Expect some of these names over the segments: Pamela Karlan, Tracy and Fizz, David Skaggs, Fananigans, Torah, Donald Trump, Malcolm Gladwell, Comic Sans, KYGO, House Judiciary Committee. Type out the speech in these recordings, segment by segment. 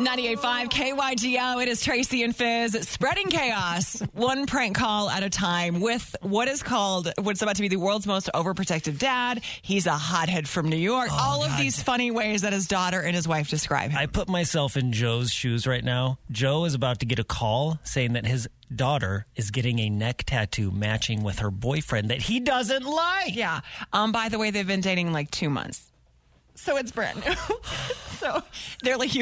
98.5 KYGO. It is Tracy and Fizz spreading chaos, one prank call at a time, with what's about to be the world's most overprotective dad. He's a hothead from New York. All of these funny ways that his daughter and his wife describe him. I put myself in Joe's shoes right now. Joe is about to get a call saying that his daughter is getting a neck tattoo matching with her boyfriend that he doesn't like. Yeah. By the way, they've been dating like 2 months. So it's brand new. So they're like,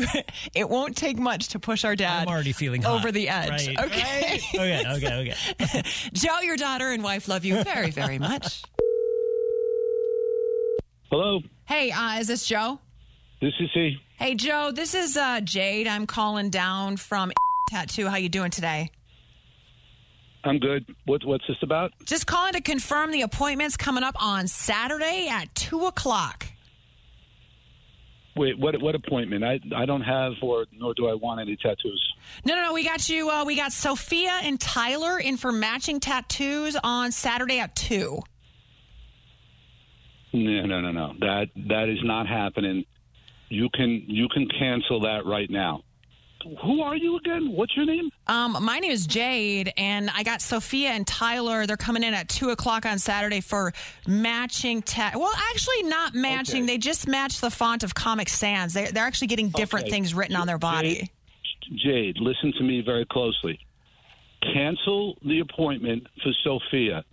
it won't take much to push our dad over the edge. Right. Okay. Right. Okay. Joe, your daughter and wife love you very, very much. Hello. Hey, is this Joe? This is he. Hey, Joe, this is Jade. I'm calling down from Tattoo. How you doing today? I'm good. What's this about? Just calling to confirm the appointment's coming up on Saturday at 2 o'clock. Wait, what appointment? I don't have nor do I want any tattoos. No. We got you. We got Sophia and Tyler in for matching tattoos on Saturday at 2. No. That is not happening. You can cancel that right now. Who are you again? What's your name? My name is Jade, and I got Sophia and Tyler. They're coming in at 2 o'clock on Saturday for matching well, actually not matching. Okay. They just matched the font of Comic Sans. They're actually getting different things written on their body. Jade, listen to me very closely. Cancel the appointment for Sophia.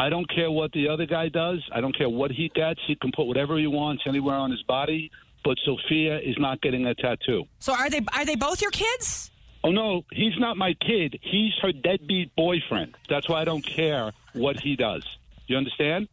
I don't care what the other guy does. I don't care what he gets. He can put whatever he wants anywhere on his body. But Sophia is not getting a tattoo. So are they both your kids? Oh, no, he's not my kid. He's her deadbeat boyfriend. That's why I don't care what he does. You understand?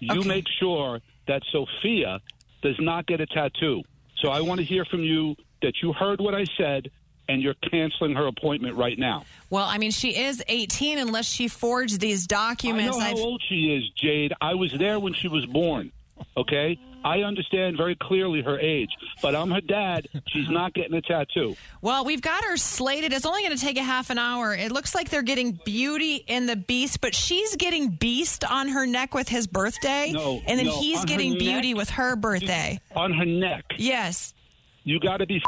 You make sure that Sophia does not get a tattoo. So I want to hear from you that you heard what I said and you're canceling her appointment right now. Well, I mean, she is 18 unless she forged these documents. I know how old she is, Jade. I was there when she was born, okay? I understand very clearly her age, but I'm her dad. She's not getting a tattoo. Well, we've got her slated. It's only going to take a half an hour. It looks like they're getting Beauty and the Beast, but she's getting Beast on her neck with his birthday, and then he's getting Beauty with her birthday. On her neck? Yes. You got to be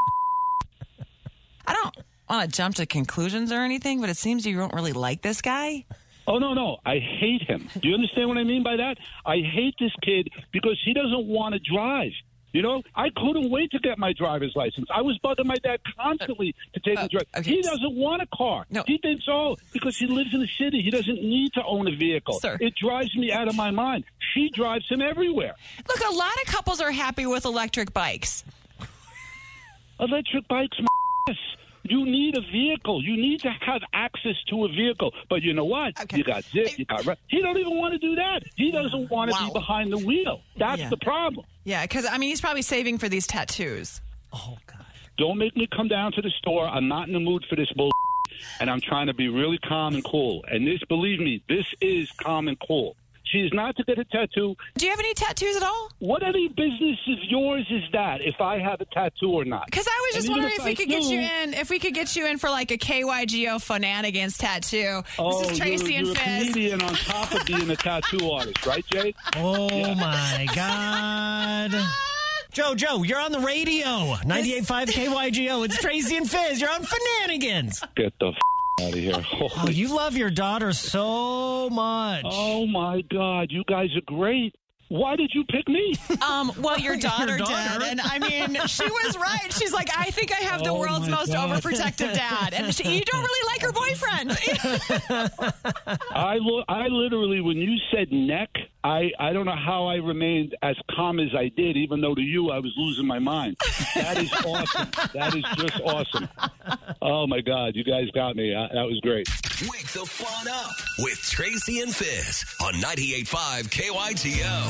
I don't want to jump to conclusions or anything, but it seems you don't really like this guy. Oh, no. I hate him. Do you understand what I mean by that? I hate this kid because he doesn't want to drive. You know, I couldn't wait to get my driver's license. I was bugging my dad constantly to take the drive. Okay. He doesn't want a car. No. He thinks, because he lives in the city. He doesn't need to own a vehicle. Sir. It drives me out of my mind. She drives him everywhere. Look, a lot of couples are happy with electric bikes. Electric bikes, you need a vehicle. You need to have access to a vehicle. But you know what? Okay. You got zip, you got right. He don't even want to do that. He doesn't want to be behind the wheel. That's the problem. Yeah, because, I mean, he's probably saving for these tattoos. Oh, God. Don't make me come down to the store. I'm not in the mood for this bullshit. And I'm trying to be really calm and cool. And this, believe me, this is calm and cool. She's not to get a tattoo. Do you have any tattoos at all? What any business of yours is that, if I have a tattoo or not? Because I was just wondering if we could get you in for like a KYGO Fananigans tattoo. Oh, this is Tracy and Fizz. You're a comedian on top of being a tattoo artist, right, Jay? Oh, my God. Joe, you're on the radio. 98.5 KYGO. It's Tracy and Fizz. You're on Fananigans. Get the out of here. Oh, you love your daughter so much. Oh, my God. You guys are great. Why did you pick me? Well, your daughter did. And, I mean, she was right. She's like, I think I have the world's most overprotective dad. And you don't really like her boyfriend. I literally, when you said neck, I don't know how I remained as calm as I did, even though to you I was losing my mind. That is awesome. That is just awesome. Oh, my God. You guys got me. That was great. Wake the fun up with Tracy and Fizz on 98.5 KYGO.